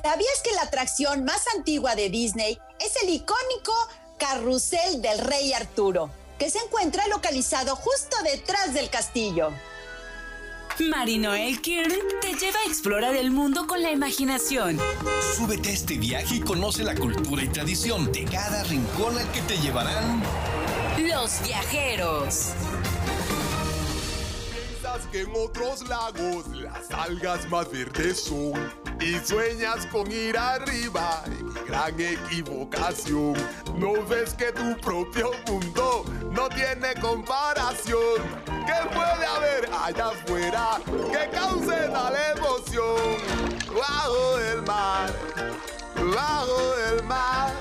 ¿Sabías que la atracción más antigua de Disney es el icónico Carrusel del Rey Arturo, que se encuentra localizado justo detrás del castillo? Marino Elkir te lleva a explorar el mundo con la imaginación. Súbete a este viaje y conoce la cultura y tradición de cada rincón al que te llevarán Los Viajeros. Piensas que en otros lagos las algas más verdes son y sueñas con ir arriba. Gran equivocación. No ves que tu propio mundo no tiene comparación. ¿Qué puede haber allá afuera que cause tal emoción? Bajo el mar, bajo el mar,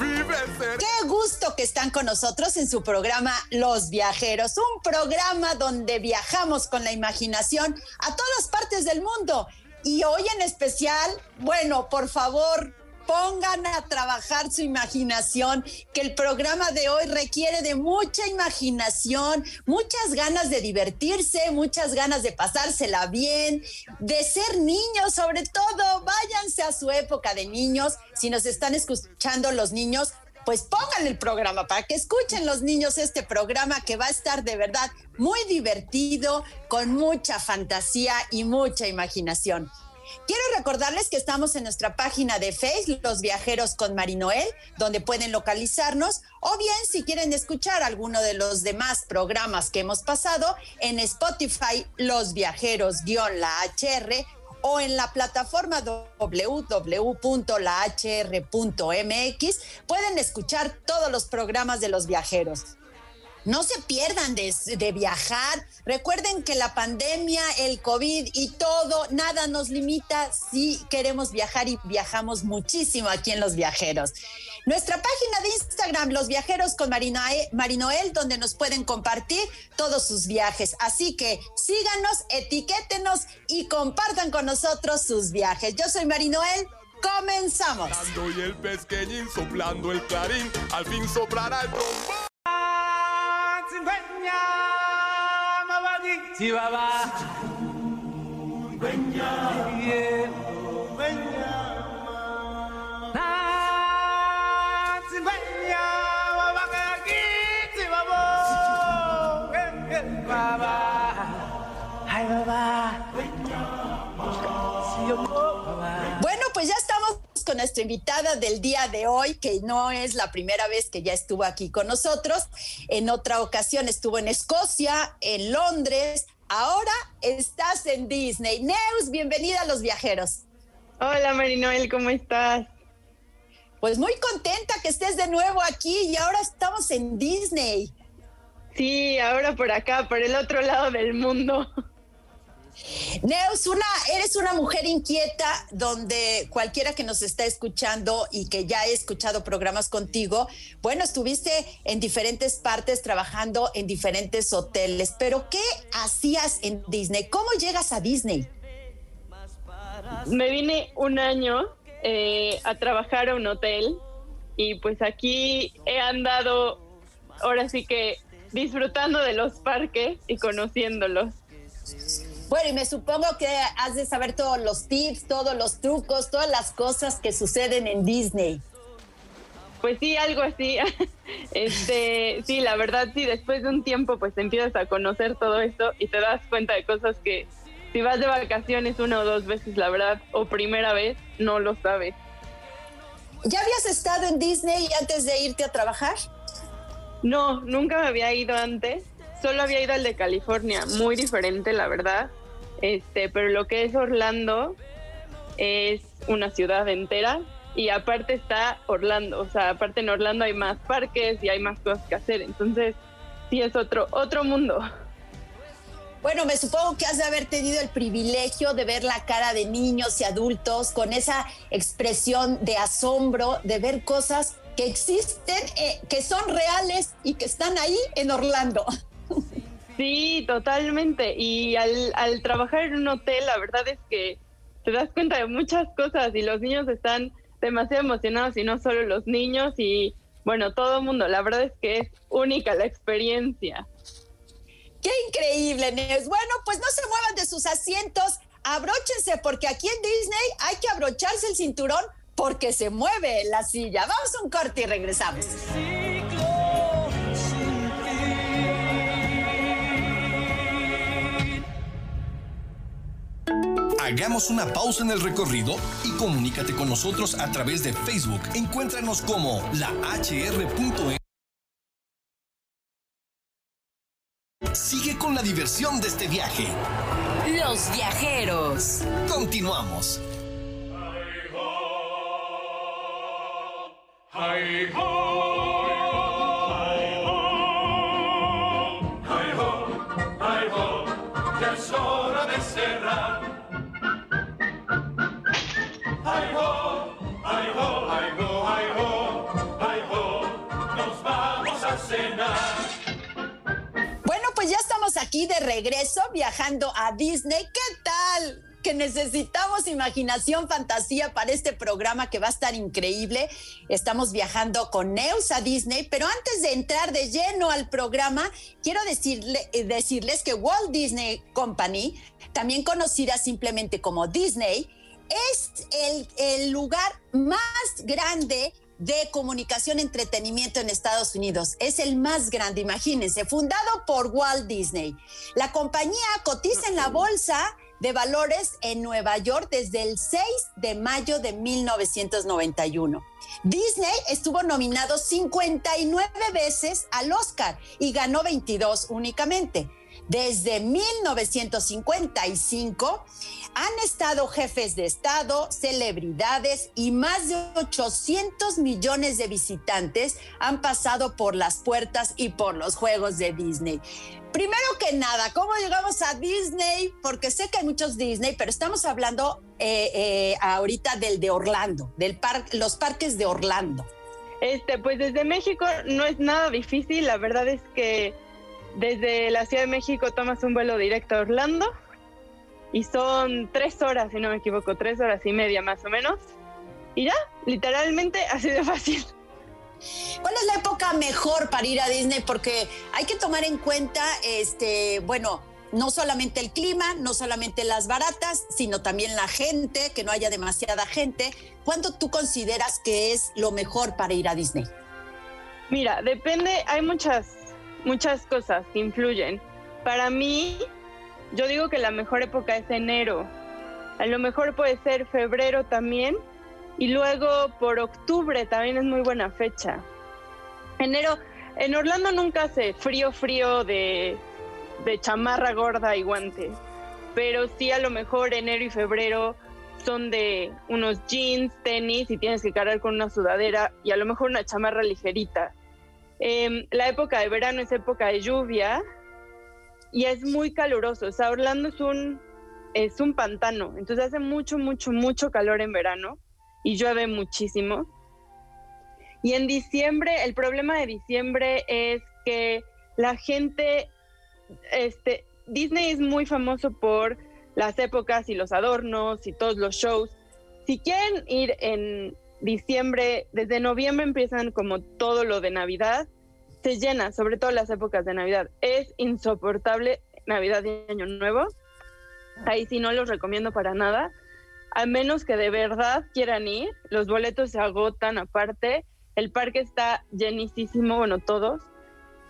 vive ser... Qué gusto que están con nosotros en su programa Los Viajeros, un programa donde viajamos con la imaginación a todas partes del mundo. Y hoy en especial, bueno, por favor, pongan a trabajar su imaginación, que el programa de hoy requiere de mucha imaginación, muchas ganas de divertirse, muchas ganas de pasársela bien, de ser niños sobre todo. Váyanse a su época de niños. Si nos están escuchando los niños, pues pónganle el programa para que escuchen los niños este programa, que va a estar de verdad muy divertido, con mucha fantasía y mucha imaginación. Quiero recordarles que estamos en nuestra página de Facebook, Los Viajeros con Marie Noelle, donde pueden localizarnos, o bien si quieren escuchar alguno de los demás programas que hemos pasado, en Spotify, Los Viajeros-HR, o en la plataforma www.lahr.mx, pueden escuchar todos los programas de Los Viajeros. No se pierdan de viajar. Recuerden que la pandemia, el COVID y todo, nada nos limita si queremos viajar, y viajamos muchísimo aquí en Los Viajeros. Nuestra página de Instagram, Los Viajeros con Marie Noelle, donde nos pueden compartir todos sus viajes. Así que síganos, etiquétenos y compartan con nosotros sus viajes. Yo soy Marie Noelle. ¡Comenzamos! Y el pesqueñín soplando el clarín, al fin soplará el trombón. Bueno, pues ya estamos con nuestra invitada del día de hoy, que no es la primera vez que ya estuvo aquí con nosotros. En otra ocasión estuvo en Escocia, en Londres, ahora estás en Disney. Neus, bienvenida a Los Viajeros. Hola Marie Noelle, ¿cómo estás? Pues muy contenta que estés de nuevo aquí, y ahora estamos en Disney. Sí, ahora por acá, por el otro lado del mundo. Neus, eres una mujer inquieta, donde cualquiera que nos está escuchando y que ya he escuchado programas contigo, bueno, estuviste en diferentes partes trabajando en diferentes hoteles, pero ¿qué hacías en Disney? ¿Cómo llegas a Disney? Me vine un año a trabajar a un hotel, y pues aquí he andado, ahora sí que disfrutando de los parques y conociéndolos. Bueno, y me supongo que has de saber todos los tips, todos los trucos, todas las cosas que suceden en Disney. Pues sí, algo así. Sí, la verdad, sí, después de un tiempo, pues empiezas a conocer todo esto y te das cuenta de cosas que si vas de vacaciones una o dos veces, la verdad, o primera vez, no lo sabes. ¿Ya habías estado en Disney antes de irte a trabajar? No, nunca me había ido antes. Solo había ido al de California, muy diferente, la verdad. Pero lo que es Orlando es una ciudad entera, y aparte está Orlando, o sea, aparte en Orlando hay más parques y hay más cosas que hacer, entonces sí es otro mundo. Bueno, me supongo que has de haber tenido el privilegio de ver la cara de niños y adultos con esa expresión de asombro, de ver cosas que existen, que son reales y que están ahí en Orlando. Sí, totalmente. Y al trabajar en un hotel, la verdad es que te das cuenta de muchas cosas, y los niños están demasiado emocionados, y no solo los niños, y bueno, todo el mundo. La verdad es que es única la experiencia. ¡Qué increíble, Neus! Bueno, pues no se muevan de sus asientos. abróchense, porque aquí en Disney hay que abrocharse el cinturón porque se mueve la silla. Vamos a un corte y regresamos. Hagamos una pausa en el recorrido y comunícate con nosotros a través de Facebook. Encuéntranos como la HR.E. Sigue con la diversión de este viaje. Los Viajeros. Continuamos. ¡Ay, ho! ¡Ay, ho! ¡Ay, ho! ¡Ay, ho! ¡Ya es hora de cerrar! ¡Ay, ho! ¡Ay, ho! ¡Ay, ho! ¡Ay, ho! ¡Ay, ho! ¡Nos vamos a cenar! Bueno, pues ya estamos aquí de regreso viajando a Disney. ¿Qué tal? Que necesitamos imaginación, fantasía para este programa que va a estar increíble. Estamos viajando con Neus a Disney, pero antes de entrar de lleno al programa, quiero decirles que Walt Disney Company, también conocida simplemente como Disney, es el lugar más grande de comunicación y entretenimiento en Estados Unidos. Es el más grande, imagínense, fundado por Walt Disney. La compañía cotiza en la bolsa de valores en Nueva York desde el 6 de mayo de 1991. Disney estuvo nominado 59 veces al Oscar y ganó 22 únicamente. Desde 1955 han estado jefes de Estado, celebridades y más de 800 millones de visitantes han pasado por las puertas y por los juegos de Disney. Primero que nada, ¿cómo llegamos a Disney? Porque sé que hay muchos Disney, pero estamos hablando ahorita del de Orlando, los parques de Orlando. Pues desde México no es nada difícil, la verdad es que desde la Ciudad de México tomas un vuelo directo a Orlando y son 3 horas, si no me equivoco, 3 horas y media más o menos. Y ya, literalmente así de fácil. ¿Cuál es la época mejor para ir a Disney? Porque hay que tomar en cuenta, no solamente el clima, no solamente las baratas, sino también la gente, que no haya demasiada gente. ¿Cuándo tú consideras que es lo mejor para ir a Disney? Mira, depende, hay muchas cosas que influyen. Para mí, yo digo que la mejor época es enero. A lo mejor puede ser febrero también. Y luego por octubre también es muy buena fecha. Enero, en Orlando nunca hace frío de chamarra gorda y guantes. Pero sí, a lo mejor enero y febrero son de unos jeans, tenis y tienes que cargar con una sudadera y a lo mejor una chamarra ligerita. La época de verano es época de lluvia y es muy caluroso. O sea, Orlando es un pantano, entonces hace mucho calor en verano. Y llueve muchísimo. Y en diciembre, el problema de diciembre es que la gente... Disney es muy famoso por las épocas y los adornos y todos los shows. Si quieren ir en diciembre, desde noviembre empiezan como todo lo de Navidad. Se llena, sobre todo las épocas de Navidad. Es insoportable Navidad y Año Nuevo. Ahí sí no los recomiendo para nada. A menos que de verdad quieran ir, los boletos se agotan aparte, el parque está llenísimo, bueno, todos,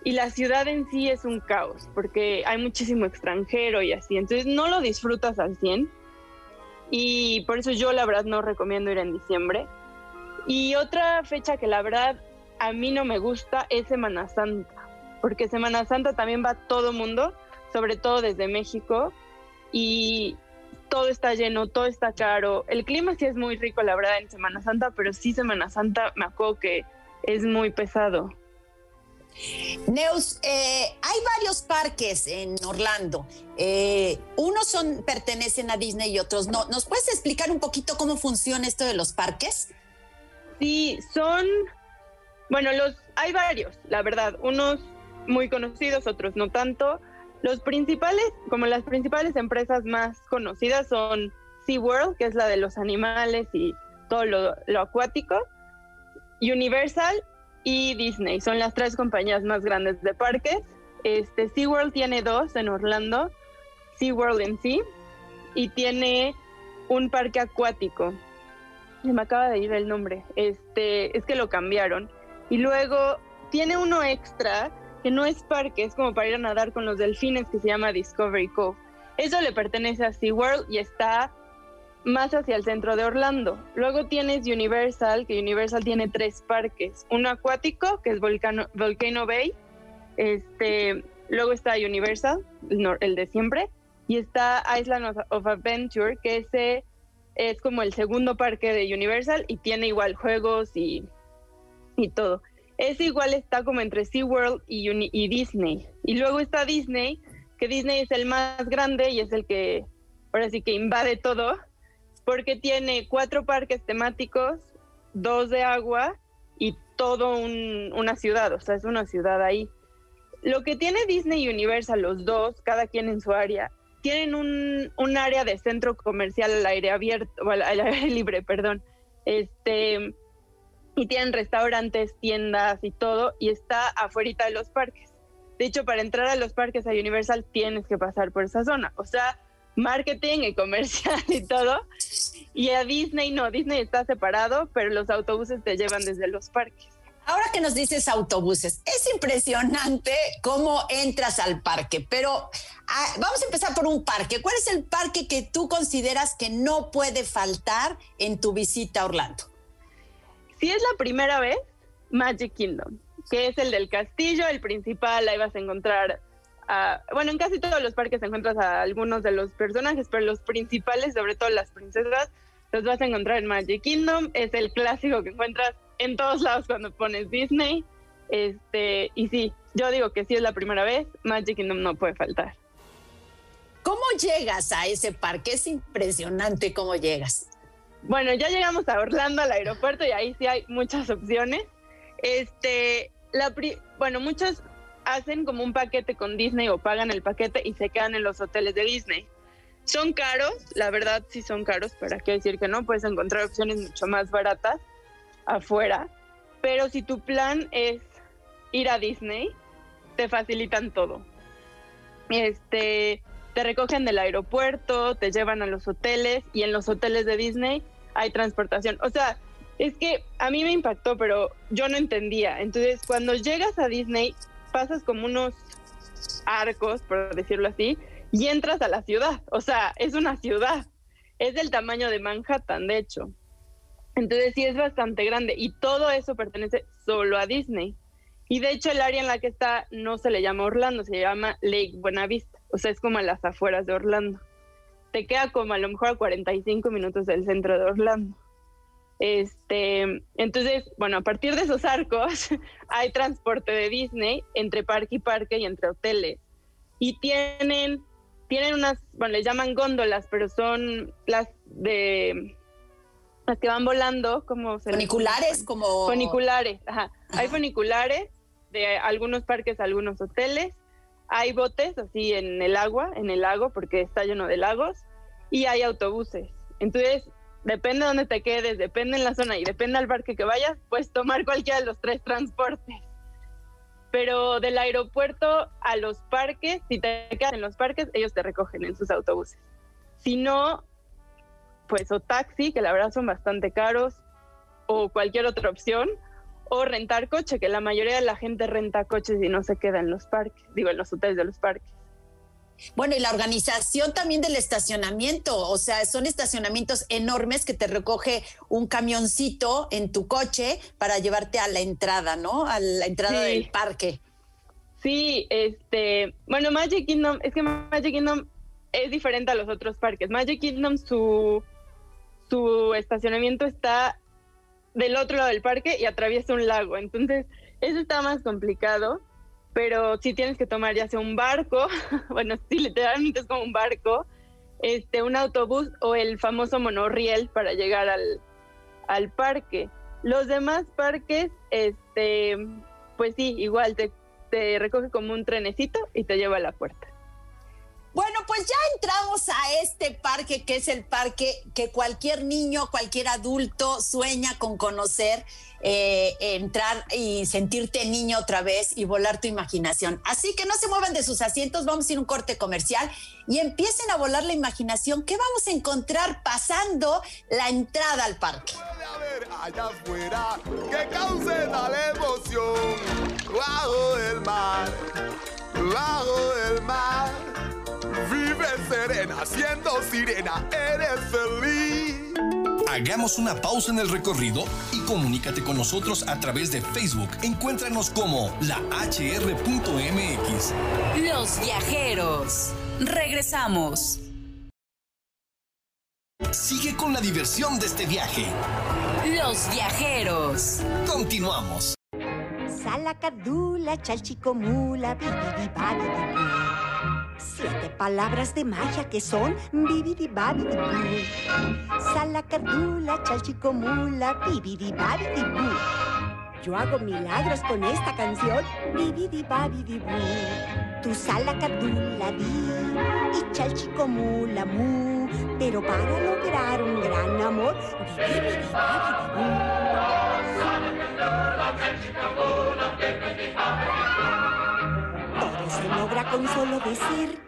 y la ciudad en sí es un caos, porque hay muchísimo extranjero y así, entonces no lo disfrutas al 100, y por eso yo la verdad no recomiendo ir en diciembre. Y otra fecha que la verdad a mí no me gusta es Semana Santa, porque Semana Santa también va todo mundo, sobre todo desde México, y... todo está lleno, todo está caro. El clima sí es muy rico, la verdad, en Semana Santa, pero sí Semana Santa me acuerdo que es muy pesado. Neus, hay varios parques en Orlando. Unos pertenecen a Disney y otros no. ¿Nos puedes explicar un poquito cómo funciona esto de los parques? Sí, hay varios, la verdad. Unos muy conocidos, otros no tanto. Los principales, como las principales empresas más conocidas son SeaWorld, que es la de los animales y todo lo acuático, Universal y Disney. Son las 3 compañías más grandes de parques. SeaWorld tiene 2 en Orlando, SeaWorld en sí, y tiene un parque acuático. Se me acaba de ir el nombre, es que lo cambiaron. Y luego tiene uno extra, que no es parque, es como para ir a nadar con los delfines, que se llama Discovery Cove. Eso le pertenece a SeaWorld y está más hacia el centro de Orlando. Luego tienes Universal, que Universal tiene 3 parques. Uno acuático, que es Volcano Bay. Luego está Universal, el de siempre. Y está Island of Adventure, que ese es como el segundo parque de Universal y tiene igual juegos y todo. Ese igual está como entre SeaWorld y Disney. Y luego está Disney, que Disney es el más grande y es el que ahora sí que invade todo, porque tiene 4 parques temáticos, 2 de agua y todo una ciudad, o sea, es una ciudad ahí. Lo que tiene Disney y Universal, los dos, cada quien en su área, tienen un área de centro comercial al aire abierto, o al aire libre, perdón, y tienen restaurantes, tiendas y todo, y está afuera de los parques. De hecho, para entrar a los parques a Universal tienes que pasar por esa zona, o sea, marketing y comercial y todo. Y a Disney no, Disney está separado, pero los autobuses te llevan desde los parques. Ahora que nos dices autobuses, es impresionante cómo entras al parque, pero vamos a empezar por un parque. ¿Cuál es el parque que tú consideras que no puede faltar en tu visita a Orlando? Si es la primera vez, Magic Kingdom, que es el del castillo, el principal. Ahí vas a encontrar... en casi todos los parques encuentras a algunos de los personajes, pero los principales, sobre todo las princesas, los vas a encontrar en Magic Kingdom. Es el clásico que encuentras en todos lados cuando pones Disney. Y sí, yo digo que sí es la primera vez, Magic Kingdom no puede faltar. ¿Cómo llegas a ese parque? Es impresionante cómo llegas. Bueno, ya llegamos a Orlando, al aeropuerto, y ahí sí hay muchas opciones. Muchos hacen como un paquete con Disney o pagan el paquete y se quedan en los hoteles de Disney. Son caros, la verdad sí son caros, ¿para qué decir que no? Puedes encontrar opciones mucho más baratas afuera, pero si tu plan es ir a Disney, te facilitan todo. Te recogen del aeropuerto, te llevan a los hoteles, y en los hoteles de Disney hay transportación. O sea, es que a mí me impactó, pero yo no entendía. Entonces, cuando llegas a Disney, pasas como unos arcos, por decirlo así, y entras a la ciudad. O sea, es una ciudad. Es del tamaño de Manhattan, de hecho. Entonces sí es bastante grande, y todo eso pertenece solo a Disney. Y de hecho el área en la que está no se le llama Orlando, se llama Lake Buena Vista. O sea, es como a las afueras de Orlando. Te queda como a lo mejor a 45 minutos del centro de Orlando. Entonces, bueno, a partir de esos arcos hay transporte de Disney entre parque y parque y entre hoteles. Y tienen unas, bueno, les llaman góndolas, pero son las que van volando, como funiculares, como funiculares, ajá. Hay funiculares de algunos parques, algunos hoteles. Hay botes así en el agua, en el lago, porque está lleno de lagos, y hay autobuses. Entonces, depende de dónde te quedes, depende en la zona y depende al parque que vayas, puedes tomar cualquiera de los 3 transportes. Pero del aeropuerto a los parques, si te quedas en los parques, ellos te recogen en sus autobuses. Si no, pues o taxi, que la verdad son bastante caros, o cualquier otra opción, o rentar coche, que la mayoría de la gente renta coches y no se queda en los parques, en los hoteles de los parques. Bueno, y la organización también del estacionamiento, o sea, son estacionamientos enormes que te recoge un camioncito en tu coche para llevarte a la entrada, ¿no? A la entrada del parque. Sí, Magic Kingdom, es que Magic Kingdom es diferente a los otros parques. Magic Kingdom, su estacionamiento está del otro lado del parque y atraviesa un lago, entonces eso está más complicado. Pero sí tienes que tomar ya sea un barco, bueno, sí, literalmente es como un barco, un autobús o el famoso monorriel para llegar al parque. Los demás parques, pues sí, igual te recoge como un trenecito y te lleva a la puerta. Bueno, pues ya entramos a este parque, que es el parque que cualquier niño, cualquier adulto sueña con conocer, entrar y sentirte niño otra vez y volar tu imaginación. Así que no se muevan de sus asientos, vamos a ir a un corte comercial y empiecen a volar la imaginación. ¿Qué vamos a encontrar pasando la entrada al parque? A ver, allá afuera, que cause tal emoción, bajo el mar, bajo el mar. Vive serena, siendo sirena, eres feliz. Hagamos una pausa en el recorrido y comunícate con nosotros a través de Facebook. Encuéntranos como la HR.mx. Los Viajeros. Regresamos. Sigue con la diversión de este viaje. Los Viajeros. Continuamos. Salacadula, chalchicomula, bididibadidibú. 7 palabras de magia que son bibidibabidibú. Salacardula, chalchicomula, bibidibabidibú. Yo hago milagros con esta canción, bibidibabidibú. Tu salacardula di y chalchicomula mu. Pero para lograr un gran amor, bibidibabidibú. Salacardula, chalchicomula, bibidibabidibú. Todo se logra con solo decir.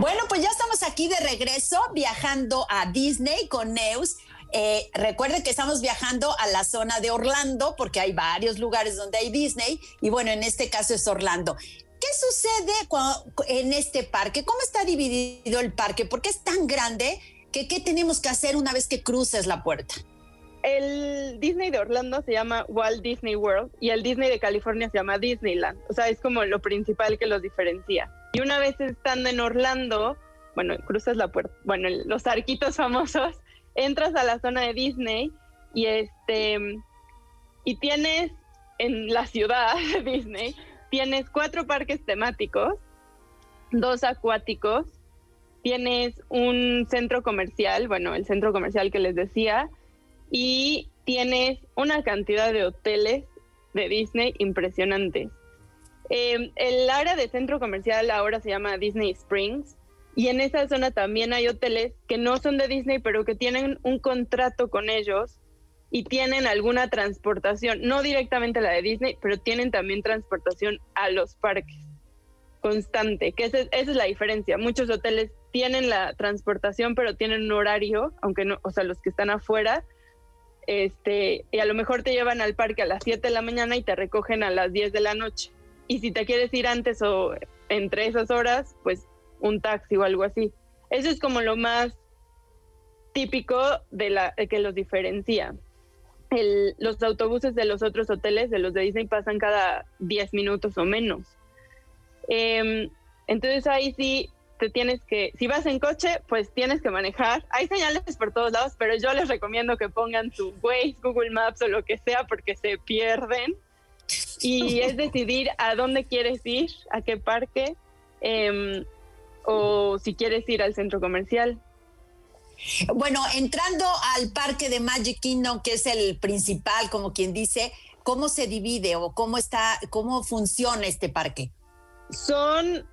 Bueno, pues ya estamos aquí de regreso, viajando a Disney con Neus. Recuerden que estamos viajando a la zona de Orlando, porque hay varios lugares donde hay Disney, y bueno, en este caso es Orlando. ¿Qué sucede en este parque? ¿Cómo está dividido el parque? ¿Por qué es tan grande? ¿Qué tenemos que hacer una vez que cruces la puerta? El Disney de Orlando se llama Walt Disney World y el Disney de California se llama Disneyland. O sea, es como lo principal que los diferencia. Y una vez estando en Orlando, bueno, cruzas la puerta, bueno, los arquitos famosos, entras a la zona de Disney y y tienes en la ciudad de Disney, tienes 4 parques temáticos, 2 acuáticos, tienes un centro comercial, bueno, el centro comercial que les decía, y tienes una cantidad de hoteles de Disney impresionantes. El área de centro comercial ahora se llama Disney Springs, y en esa zona también hay hoteles que no son de Disney, pero que tienen un contrato con ellos y tienen alguna transportación, no directamente la de Disney, pero tienen también transportación a los parques constante, que esa es la diferencia. Muchos hoteles tienen la transportación, pero tienen un horario, aunque no, o sea, los que están afuera, y a lo mejor te llevan al parque a las 7 de la mañana y te recogen a las 10 de la noche. Y si te quieres ir antes o entre esas horas, pues un taxi o algo así. Eso es como lo más típico de que los diferencia. Los autobuses de los otros hoteles, de los de Disney, pasan cada 10 minutos o menos. Entonces ahí sí si vas en coche, pues tienes que manejar. Hay señales por todos lados, pero yo les recomiendo que pongan su Waze, Google Maps o lo que sea, porque se pierden. Y es decidir a dónde quieres ir, a qué parque, o si quieres ir al centro comercial. Bueno, entrando al parque de Magic Kingdom, que es el principal, como quien dice, ¿cómo se divide o cómo funciona este parque? Son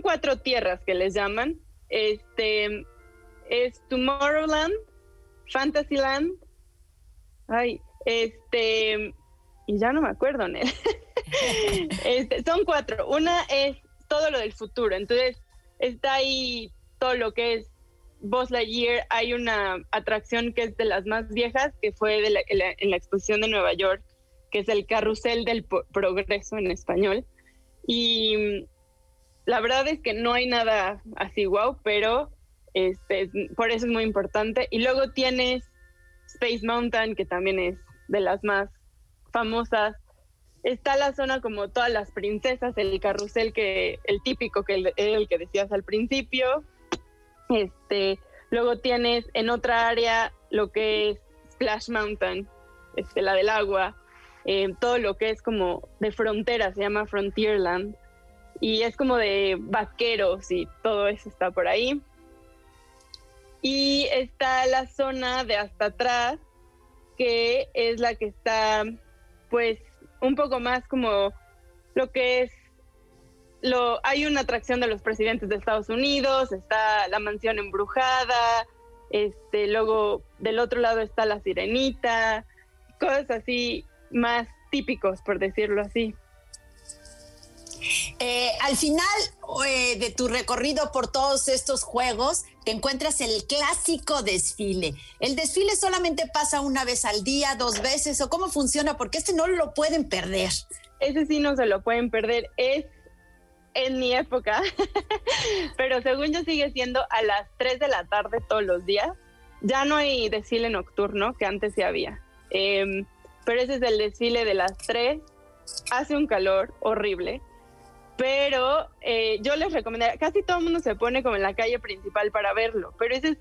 4 tierras que les llaman. Es Tomorrowland, Fantasyland, y ya no me acuerdo, Nel. Son 4. Una es todo lo del futuro. Entonces, está ahí todo lo que es Buzz Lightyear. Hay una atracción que es de las más viejas, que fue en la exposición de Nueva York, que es el Carrusel del Progreso en español. Y la verdad es que no hay nada así guau, pero por eso es muy importante. Y luego tienes Space Mountain, que también es de las más famosas. Está la zona como todas las princesas, el carrusel el típico, que es el que decías al principio. Luego tienes en otra área lo que es Splash Mountain, la del agua, todo lo que es como de frontera, se llama Frontierland. Y es como de vaqueros y todo eso está por ahí. Y está la zona de hasta atrás, que es la que está, pues, un poco más como lo que es hay una atracción de los presidentes de Estados Unidos, está la mansión embrujada, luego del otro lado está la sirenita, cosas así más típicos, por decirlo así. Al final de tu recorrido por todos estos juegos, te encuentras el clásico desfile. ¿El desfile solamente pasa una vez al día, dos veces, o cómo funciona? Porque no lo pueden perder. Ese sí no se lo pueden perder, es en mi época. Pero según yo sigue siendo a las 3 de la tarde todos los días. Ya no hay desfile nocturno, que antes sí había. Pero ese es el desfile de las 3. Hace un calor horrible. Pero yo les recomendaría, casi todo el mundo se pone como en la calle principal para verlo, pero ese es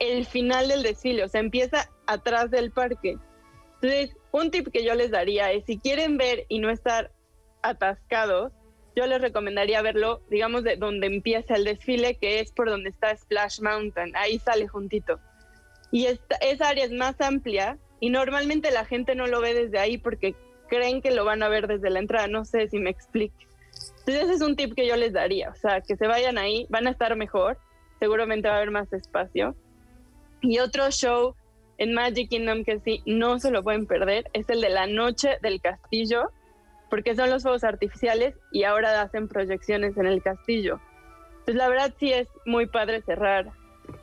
el final del desfile, o sea, empieza atrás del parque. Entonces, un tip que yo les daría es, si quieren ver y no estar atascados, yo les recomendaría verlo, digamos, de donde empieza el desfile, que es por donde está Splash Mountain, ahí sale juntito. Y esa área es más amplia, y normalmente la gente no lo ve desde ahí porque creen que lo van a ver desde la entrada, no sé si me explique. Entonces ese es un tip que yo les daría, o sea, que se vayan ahí, van a estar mejor, seguramente va a haber más espacio. Y otro show en Magic Kingdom que sí, no se lo pueden perder, es el de la noche del castillo, porque son los fuegos artificiales y ahora hacen proyecciones en el castillo. Entonces la verdad sí es muy padre cerrar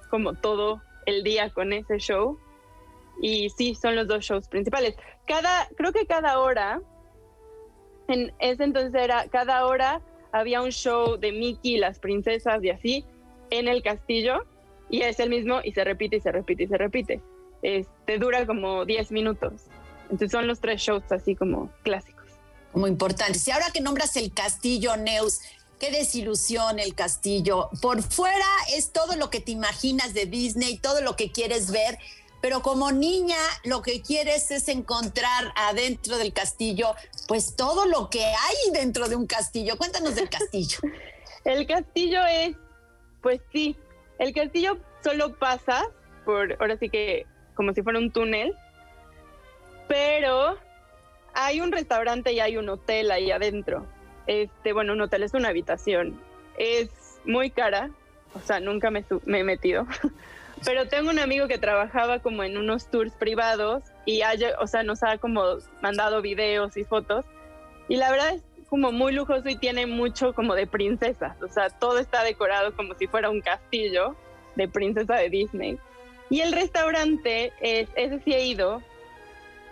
como todo el día con ese show, y sí, son los dos shows principales. Creo que cada hora... En ese entonces cada hora había un show de Mickey y las princesas y así en el castillo, y es el mismo y se repite y se repite y se repite. Dura como 10 minutos. Entonces son los tres shows así como clásicos. Como importantes. Y ahora que nombras el castillo, Neus, qué desilusión el castillo. Por fuera es todo lo que te imaginas de Disney, todo lo que quieres ver. Pero como niña lo que quieres es encontrar adentro del castillo, pues todo lo que hay dentro de un castillo. Cuéntanos del castillo. El castillo es, pues sí, el castillo solo pasa por, ahora sí que como si fuera un túnel, pero hay un restaurante y hay un hotel ahí adentro. Bueno, un hotel es una habitación, es muy cara, o sea, nunca me he metido. Pero tengo un amigo que trabajaba como en unos tours privados y nos ha como mandado videos y fotos. Y la verdad es como muy lujoso y tiene mucho como de princesas. O sea, todo está decorado como si fuera un castillo de princesa de Disney. Y el restaurante, ese sí he ido,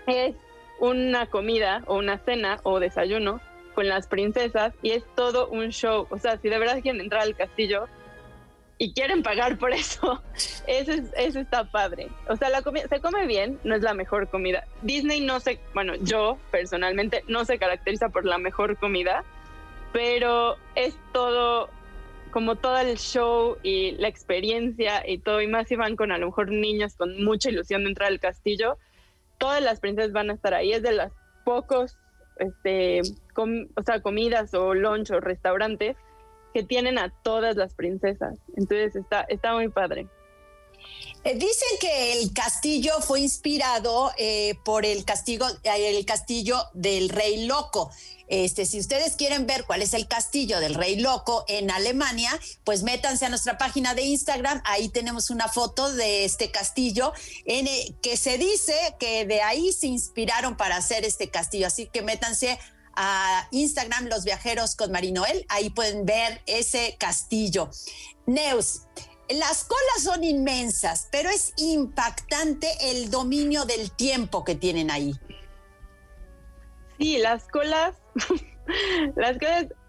es una comida o una cena o desayuno con las princesas y es todo un show. O sea, si de verdad quieren entrar al castillo... y quieren pagar por eso, eso está padre. O sea, se come bien, no es la mejor comida. Disney yo personalmente no se caracteriza por la mejor comida, pero es todo, como todo el show y la experiencia y todo, y más si van con a lo mejor niños con mucha ilusión de entrar al castillo, todas las princesas van a estar ahí. Es de las pocos comidas o lunch o restaurantes que tienen a todas las princesas. Entonces está muy padre. Dicen que el castillo fue inspirado por el castillo del Rey Loco. Si ustedes quieren ver cuál es el castillo del Rey Loco en Alemania, pues métanse a nuestra página de Instagram. Ahí tenemos una foto de este castillo que se dice que de ahí se inspiraron para hacer este castillo. Así que métanse a Instagram, Los Viajeros con Marie Noelle, ahí pueden ver ese castillo. Neus, las colas son inmensas, pero es impactante el dominio del tiempo que tienen ahí. Sí, las colas,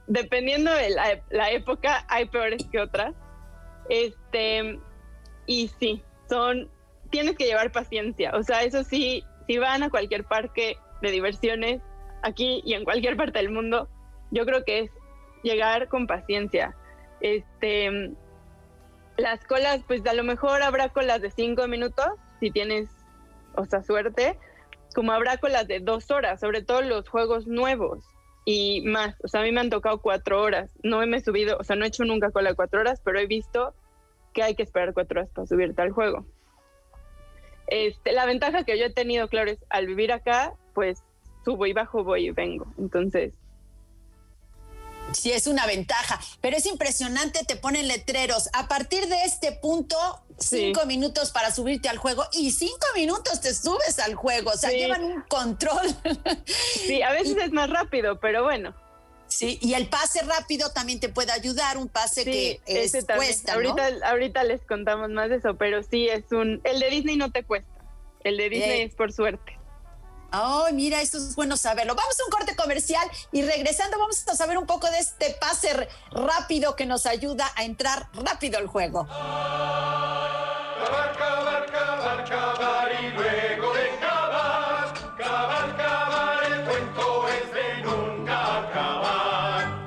dependiendo de la época, hay peores que otras. Y sí, tienes que llevar paciencia. O sea, eso sí, si van a cualquier parque de diversiones, aquí y en cualquier parte del mundo, yo creo que es llegar con paciencia. Las colas, pues a lo mejor habrá colas de 5 minutos, si tienes, suerte, como habrá colas de 2 horas, sobre todo los juegos nuevos y más. O sea, a mí me han tocado 4 horas, no me he subido, no he hecho nunca cola de 4 horas, pero he visto que hay que esperar 4 horas para subirte al juego. La ventaja que yo he tenido, claro, es al vivir acá, pues subo y bajo, voy y vengo. Entonces, Sí, es una ventaja, pero es impresionante, te ponen letreros. A partir de este punto, 5 minutos para subirte al juego y 5 minutos te subes al juego. O sea, llevan un control. Sí, a veces es más rápido, pero bueno. Sí, y el pase rápido también te puede ayudar, un pase que cuesta, ¿no? Ahorita les contamos más de eso, pero sí, el de Disney no te cuesta. El de Disney es por suerte. Oh, mira, eso es bueno saberlo. Vamos a un corte comercial y regresando vamos a saber un poco de este pase rápido que nos ayuda a entrar rápido al juego.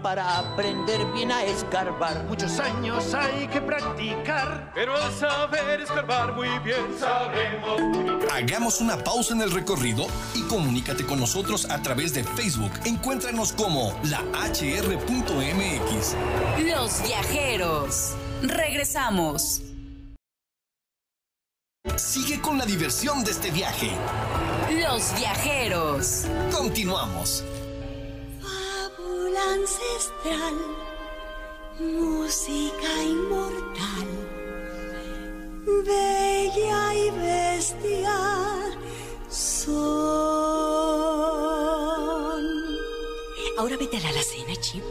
Para aprender bien a escarbar, muchos años hay que practicar, pero al saber escarbar muy bien sabremos. Hagamos una pausa en el recorrido y comunícate con nosotros a través de Facebook. Encuéntranos como la HR.mx. Los Viajeros. Regresamos. Sigue con la diversión de este viaje. Los Viajeros. Continuamos. Ancestral, música inmortal, bella y bestial son. Ahora vete a la cena, Chip.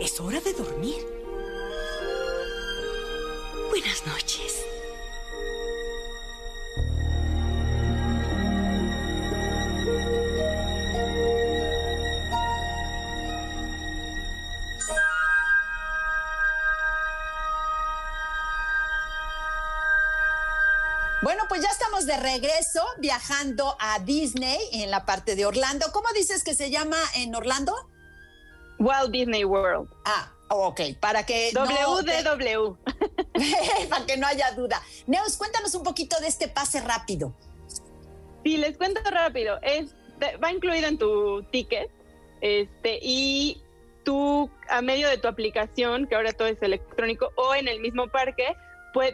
Es hora de dormir. Buenas noches. Bueno, pues ya estamos de regreso viajando a Disney en la parte de Orlando. ¿Cómo dices que se llama en Orlando? Walt Disney World. Ah, ok. Para que para que no haya duda. Neus, cuéntanos un poquito de este pase rápido. Sí, les cuento rápido. Va incluido en tu ticket y tú, a medio de tu aplicación, que ahora todo es electrónico, o en el mismo parque,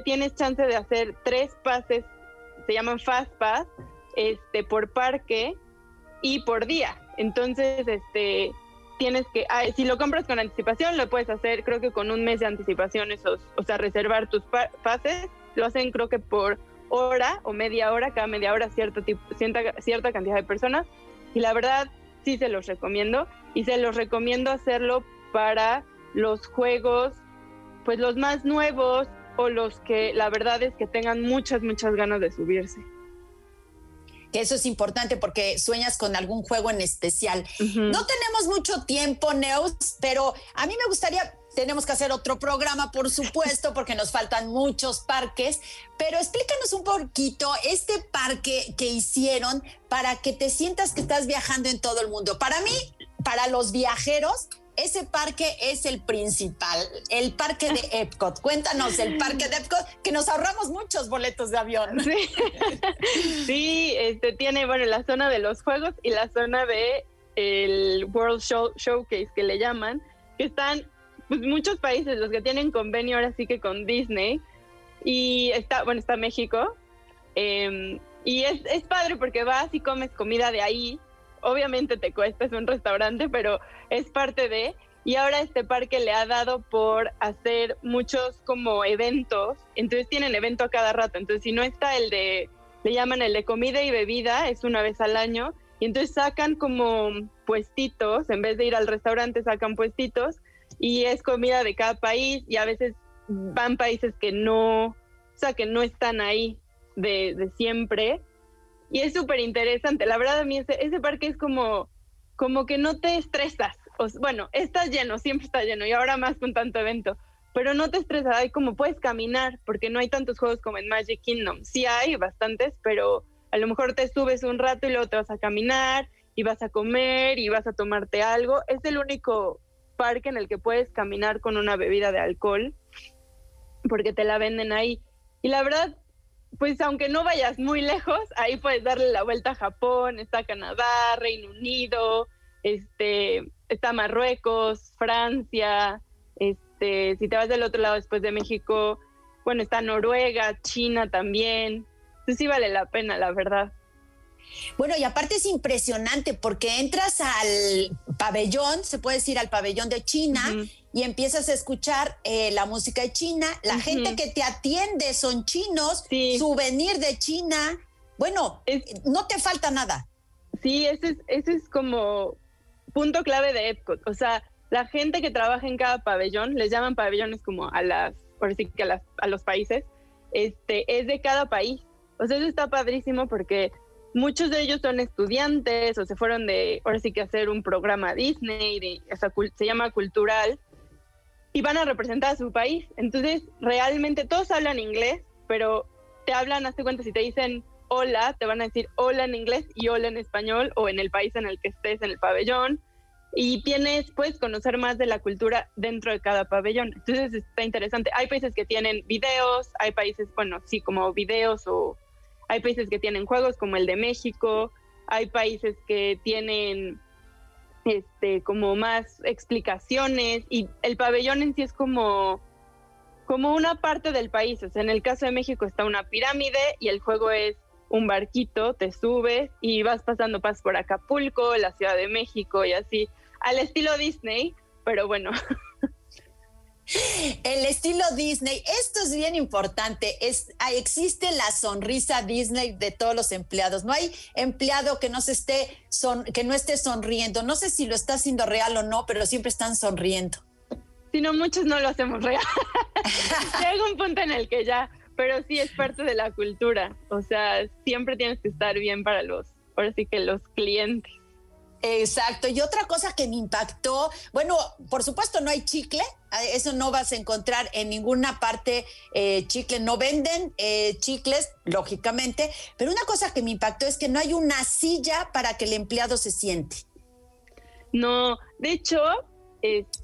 tienes chance de hacer 3 pases, se llaman Fast Pass, por parque y por día. Entonces, tienes que, si lo compras con anticipación, lo puedes hacer, creo que con 1 mes de anticipación, o sea, reservar tus pases, lo hacen creo que por hora o media hora, cada media hora cierta cantidad de personas, y la verdad sí se los recomiendo, y se los recomiendo hacerlo para los juegos, pues los más nuevos, o los que la verdad es que tengan muchas ganas de subirse. Eso es importante porque sueñas con algún juego en especial. Uh-huh. No tenemos mucho tiempo, Neus, pero a mí me gustaría, tenemos que hacer otro programa, por supuesto, porque nos faltan muchos parques, pero explícanos un poquito este parque que hicieron para que te sientas que estás viajando en todo el mundo. Para mí, para los viajeros, ese parque es el principal, el parque de Epcot. Cuéntanos el parque de Epcot, que nos ahorramos muchos boletos de avión. Sí, tiene, bueno, la zona de los juegos y la zona de el World Showcase, que le llaman, que están pues, muchos países, los que tienen convenio ahora sí que con Disney. Y está México. Y es padre porque vas y comes comida de ahí. Obviamente te cuesta, es un restaurante, pero es parte de... Y ahora este parque le ha dado por hacer muchos como eventos. Entonces tienen evento a cada rato. Entonces si no está el de... Le llaman el de comida y bebida, es una vez al año. Y entonces sacan como puestitos, en vez de ir al restaurante sacan puestitos. Y es comida de cada país y a veces van países que no... O sea, que no están ahí de siempre. Y es súper interesante. La verdad, a mí ese parque es como que no te estresas. Bueno, está lleno, siempre está lleno, y ahora más con tanto evento. Pero no te estresas, hay como puedes caminar, porque no hay tantos juegos como en Magic Kingdom. Sí hay bastantes, pero a lo mejor te subes un rato y luego te vas a caminar, y vas a comer, y vas a tomarte algo. Es el único parque en el que puedes caminar con una bebida de alcohol, porque te la venden ahí. Y la verdad... Pues aunque no vayas muy lejos, ahí puedes darle la vuelta a Japón, está Canadá, Reino Unido, está Marruecos, Francia, si te vas del otro lado después de México, bueno, está Noruega, China también. Entonces sí vale la pena, la verdad. Bueno, y aparte es impresionante porque entras al pabellón, se puede decir al pabellón de China, y empiezas a escuchar la música de China, la gente que te atiende son chinos, souvenir de China, bueno, no te falta nada. Sí, ese es como punto clave de Epcot, o sea, la gente que trabaja en cada pabellón, les llaman pabellones como a los países, es de cada país, o sea, eso está padrísimo porque muchos de ellos son estudiantes o se fueron a hacer un programa Disney, se llama Cultural, y van a representar a su país. Entonces, realmente todos hablan inglés, pero te hablan, hazte cuenta, si te dicen hola, te van a decir hola en inglés y hola en español, o en el país en el que estés, en el pabellón, y puedes conocer más de la cultura dentro de cada pabellón. Entonces, está interesante. Hay países que tienen videos, hay países, como videos o... Hay países que tienen juegos como el de México, hay países que tienen como más explicaciones, y el pabellón en sí es como una parte del país. O sea, en el caso de México está una pirámide y el juego es un barquito, te subes y vas pasando por Acapulco, la Ciudad de México y así, al estilo Disney, pero bueno... El estilo Disney, esto es bien importante, existe la sonrisa Disney de todos los empleados, no hay empleado que no esté sonriendo, no sé si lo está haciendo real o no, pero siempre están sonriendo. Si no, muchos no lo hacemos real, llega un punto en el que ya, pero sí es parte de la cultura, o sea, siempre tienes que estar bien para los clientes. Exacto, y otra cosa que me impactó, bueno, por supuesto no hay chicle, eso no vas a encontrar en ninguna parte chicle, no venden chicles, lógicamente, pero una cosa que me impactó es que no hay una silla para que el empleado se siente. No, de hecho,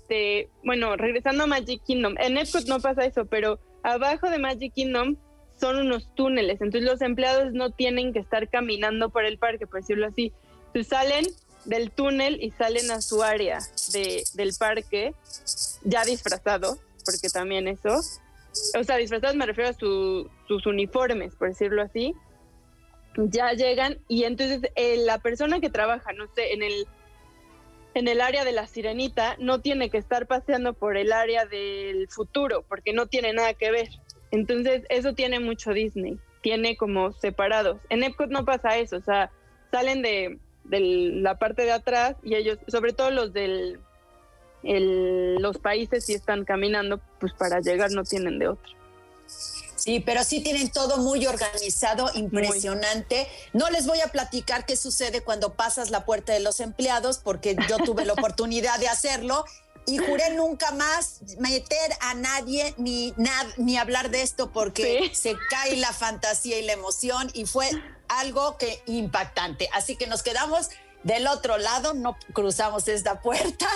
regresando a Magic Kingdom, en Epcot no pasa eso, pero abajo de Magic Kingdom son unos túneles, entonces los empleados no tienen que estar caminando por el parque, por decirlo así, entonces salen del túnel y salen a su área del parque ya disfrazados, porque también eso, o sea, disfrazados me refiero a sus uniformes, por decirlo así, ya llegan y entonces la persona que trabaja, no sé, en el área de la Sirenita no tiene que estar paseando por el área del futuro, porque no tiene nada que ver, entonces eso tiene mucho Disney, tiene como separados, en Epcot no pasa eso, o sea, salen de la parte de atrás y ellos, sobre todo los los países si están caminando, pues para llegar no tienen de otro. Sí, pero sí tienen todo muy organizado, impresionante. No les voy a platicar qué sucede cuando pasas la puerta de los empleados, porque yo tuve la oportunidad de hacerlo y juré nunca más meter a nadie ni hablar de esto porque se cae la fantasía y la emoción y fue... algo que impactante, así que nos quedamos del otro lado, no cruzamos esta puerta.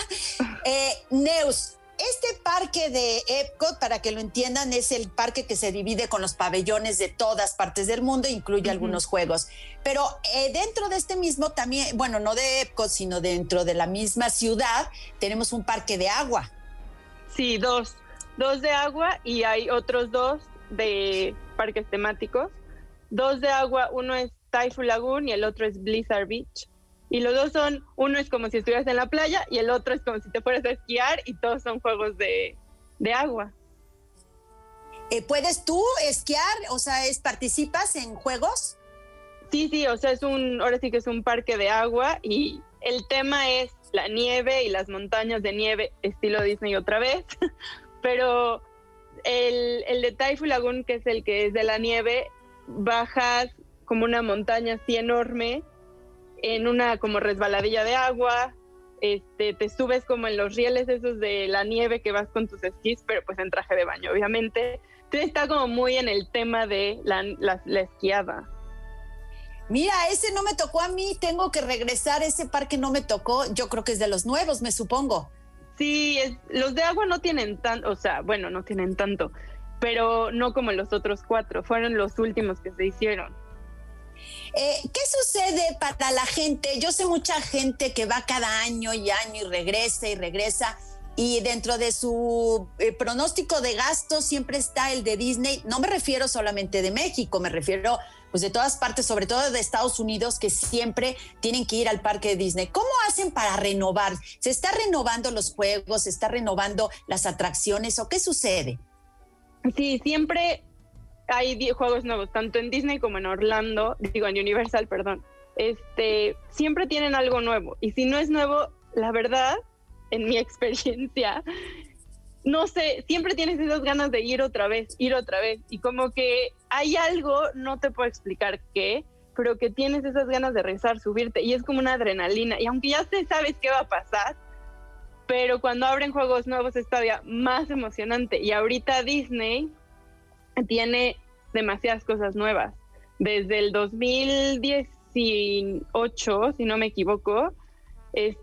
Neus, este parque de Epcot, para que lo entiendan, es el parque que se divide con los pabellones de todas partes del mundo, incluye algunos juegos, pero dentro de este mismo también, bueno, no de Epcot, sino dentro de la misma ciudad, tenemos un parque de agua. Sí, dos de agua y hay otros dos de parques temáticos. Dos de agua, uno es Typhoon Lagoon y el otro es Blizzard Beach. Y los dos uno es como si estuvieras en la playa y el otro es como si te fueras a esquiar y todos son juegos de agua. ¿Puedes tú esquiar? O sea, ¿participas en juegos? Sí, o sea, es un parque de agua y el tema es la nieve y las montañas de nieve, estilo Disney otra vez, pero el de Typhoon Lagoon, que es el que es de la nieve, bajas como una montaña así enorme en una como resbaladilla de agua, te subes como en los rieles esos de la nieve que vas con tus esquís, pero pues en traje de baño, obviamente. Entonces está como muy en el tema de la esquiada. Mira, ese no me tocó a mí, tengo que regresar, ese parque no me tocó, yo creo que es de los nuevos, me supongo. Sí, los de agua no tienen tanto, o sea, bueno, no tienen tanto, pero no como los otros cuatro, fueron los últimos que se hicieron. ¿Qué sucede para la gente? Yo sé mucha gente que va cada año y regresa, Y dentro de su pronóstico de gasto siempre está el de Disney. No me refiero solamente de México, me refiero pues de todas partes, sobre todo de Estados Unidos, que siempre tienen que ir al parque de Disney. ¿Cómo hacen para renovar? ¿Se está renovando los juegos? ¿Se está renovando las atracciones? ¿O qué sucede? Sí, siempre hay juegos nuevos, tanto en Disney como en Orlando, digo, en Universal, perdón. Siempre tienen algo nuevo. Y si no es nuevo, la verdad, en mi experiencia, no sé, siempre tienes esas ganas de ir otra vez, y como que hay algo, no te puedo explicar qué, pero que tienes esas ganas de regresar, subirte, y es como una adrenalina, y aunque ya sabes qué va a pasar, pero cuando abren juegos nuevos es todavía más emocionante, y ahorita Disney tiene demasiadas cosas nuevas, desde el 2018, si no me equivoco,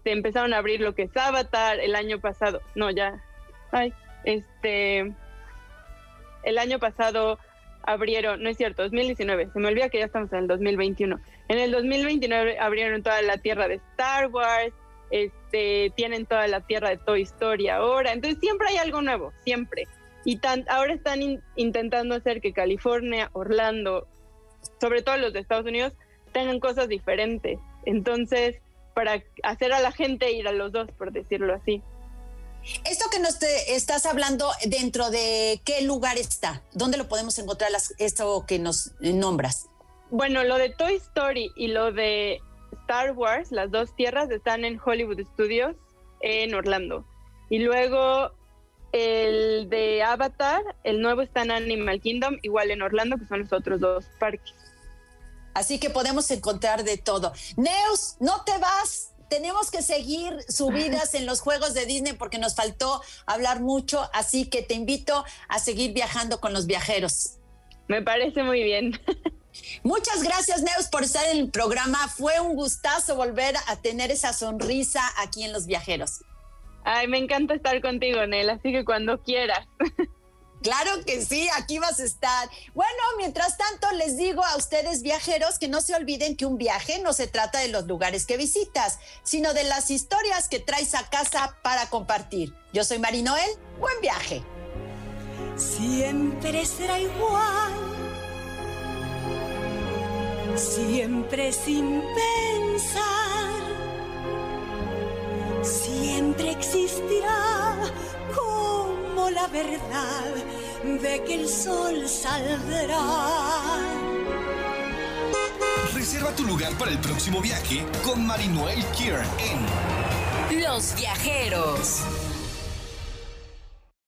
empezaron a abrir lo que es Avatar el año pasado. El año pasado abrieron, 2019, se me olvida que ya estamos en el 2021. En el 2029 abrieron toda la tierra de Star Wars, tienen toda la tierra de Toy Story ahora. Entonces siempre hay algo nuevo, siempre. Y ahora están intentando hacer que California, Orlando, sobre todo los de Estados Unidos, tengan cosas diferentes. Entonces, para hacer a la gente ir a los dos, por decirlo así. Esto que nos estás hablando, ¿dentro de qué lugar está? ¿Dónde lo podemos encontrar, esto que nos nombras? Bueno, lo de Toy Story y lo de Star Wars, las dos tierras, están en Hollywood Studios en Orlando. Y luego el de Avatar, el nuevo, está en Animal Kingdom, igual en Orlando, que son los otros dos parques. Así que podemos encontrar de todo. Neus, no te vas. Tenemos que seguir subidas en los juegos de Disney porque nos faltó hablar mucho. Así que te invito a seguir viajando con los viajeros. Me parece muy bien. Muchas gracias, Neus, por estar en el programa. Fue un gustazo volver a tener esa sonrisa aquí en Los Viajeros. Ay, me encanta estar contigo, Nel. Así que cuando quieras. Claro que sí, aquí vas a estar. Bueno, mientras tanto les digo a ustedes viajeros que no se olviden que un viaje no se trata de los lugares que visitas, sino de las historias que traes a casa para compartir. Yo soy Marie Noelle, buen viaje. Siempre será igual, siempre sin pensar, siempre existirá como la verdad de que el sol saldrá. Reserva tu lugar para el próximo viaje con Marino Elkir en Los Viajeros.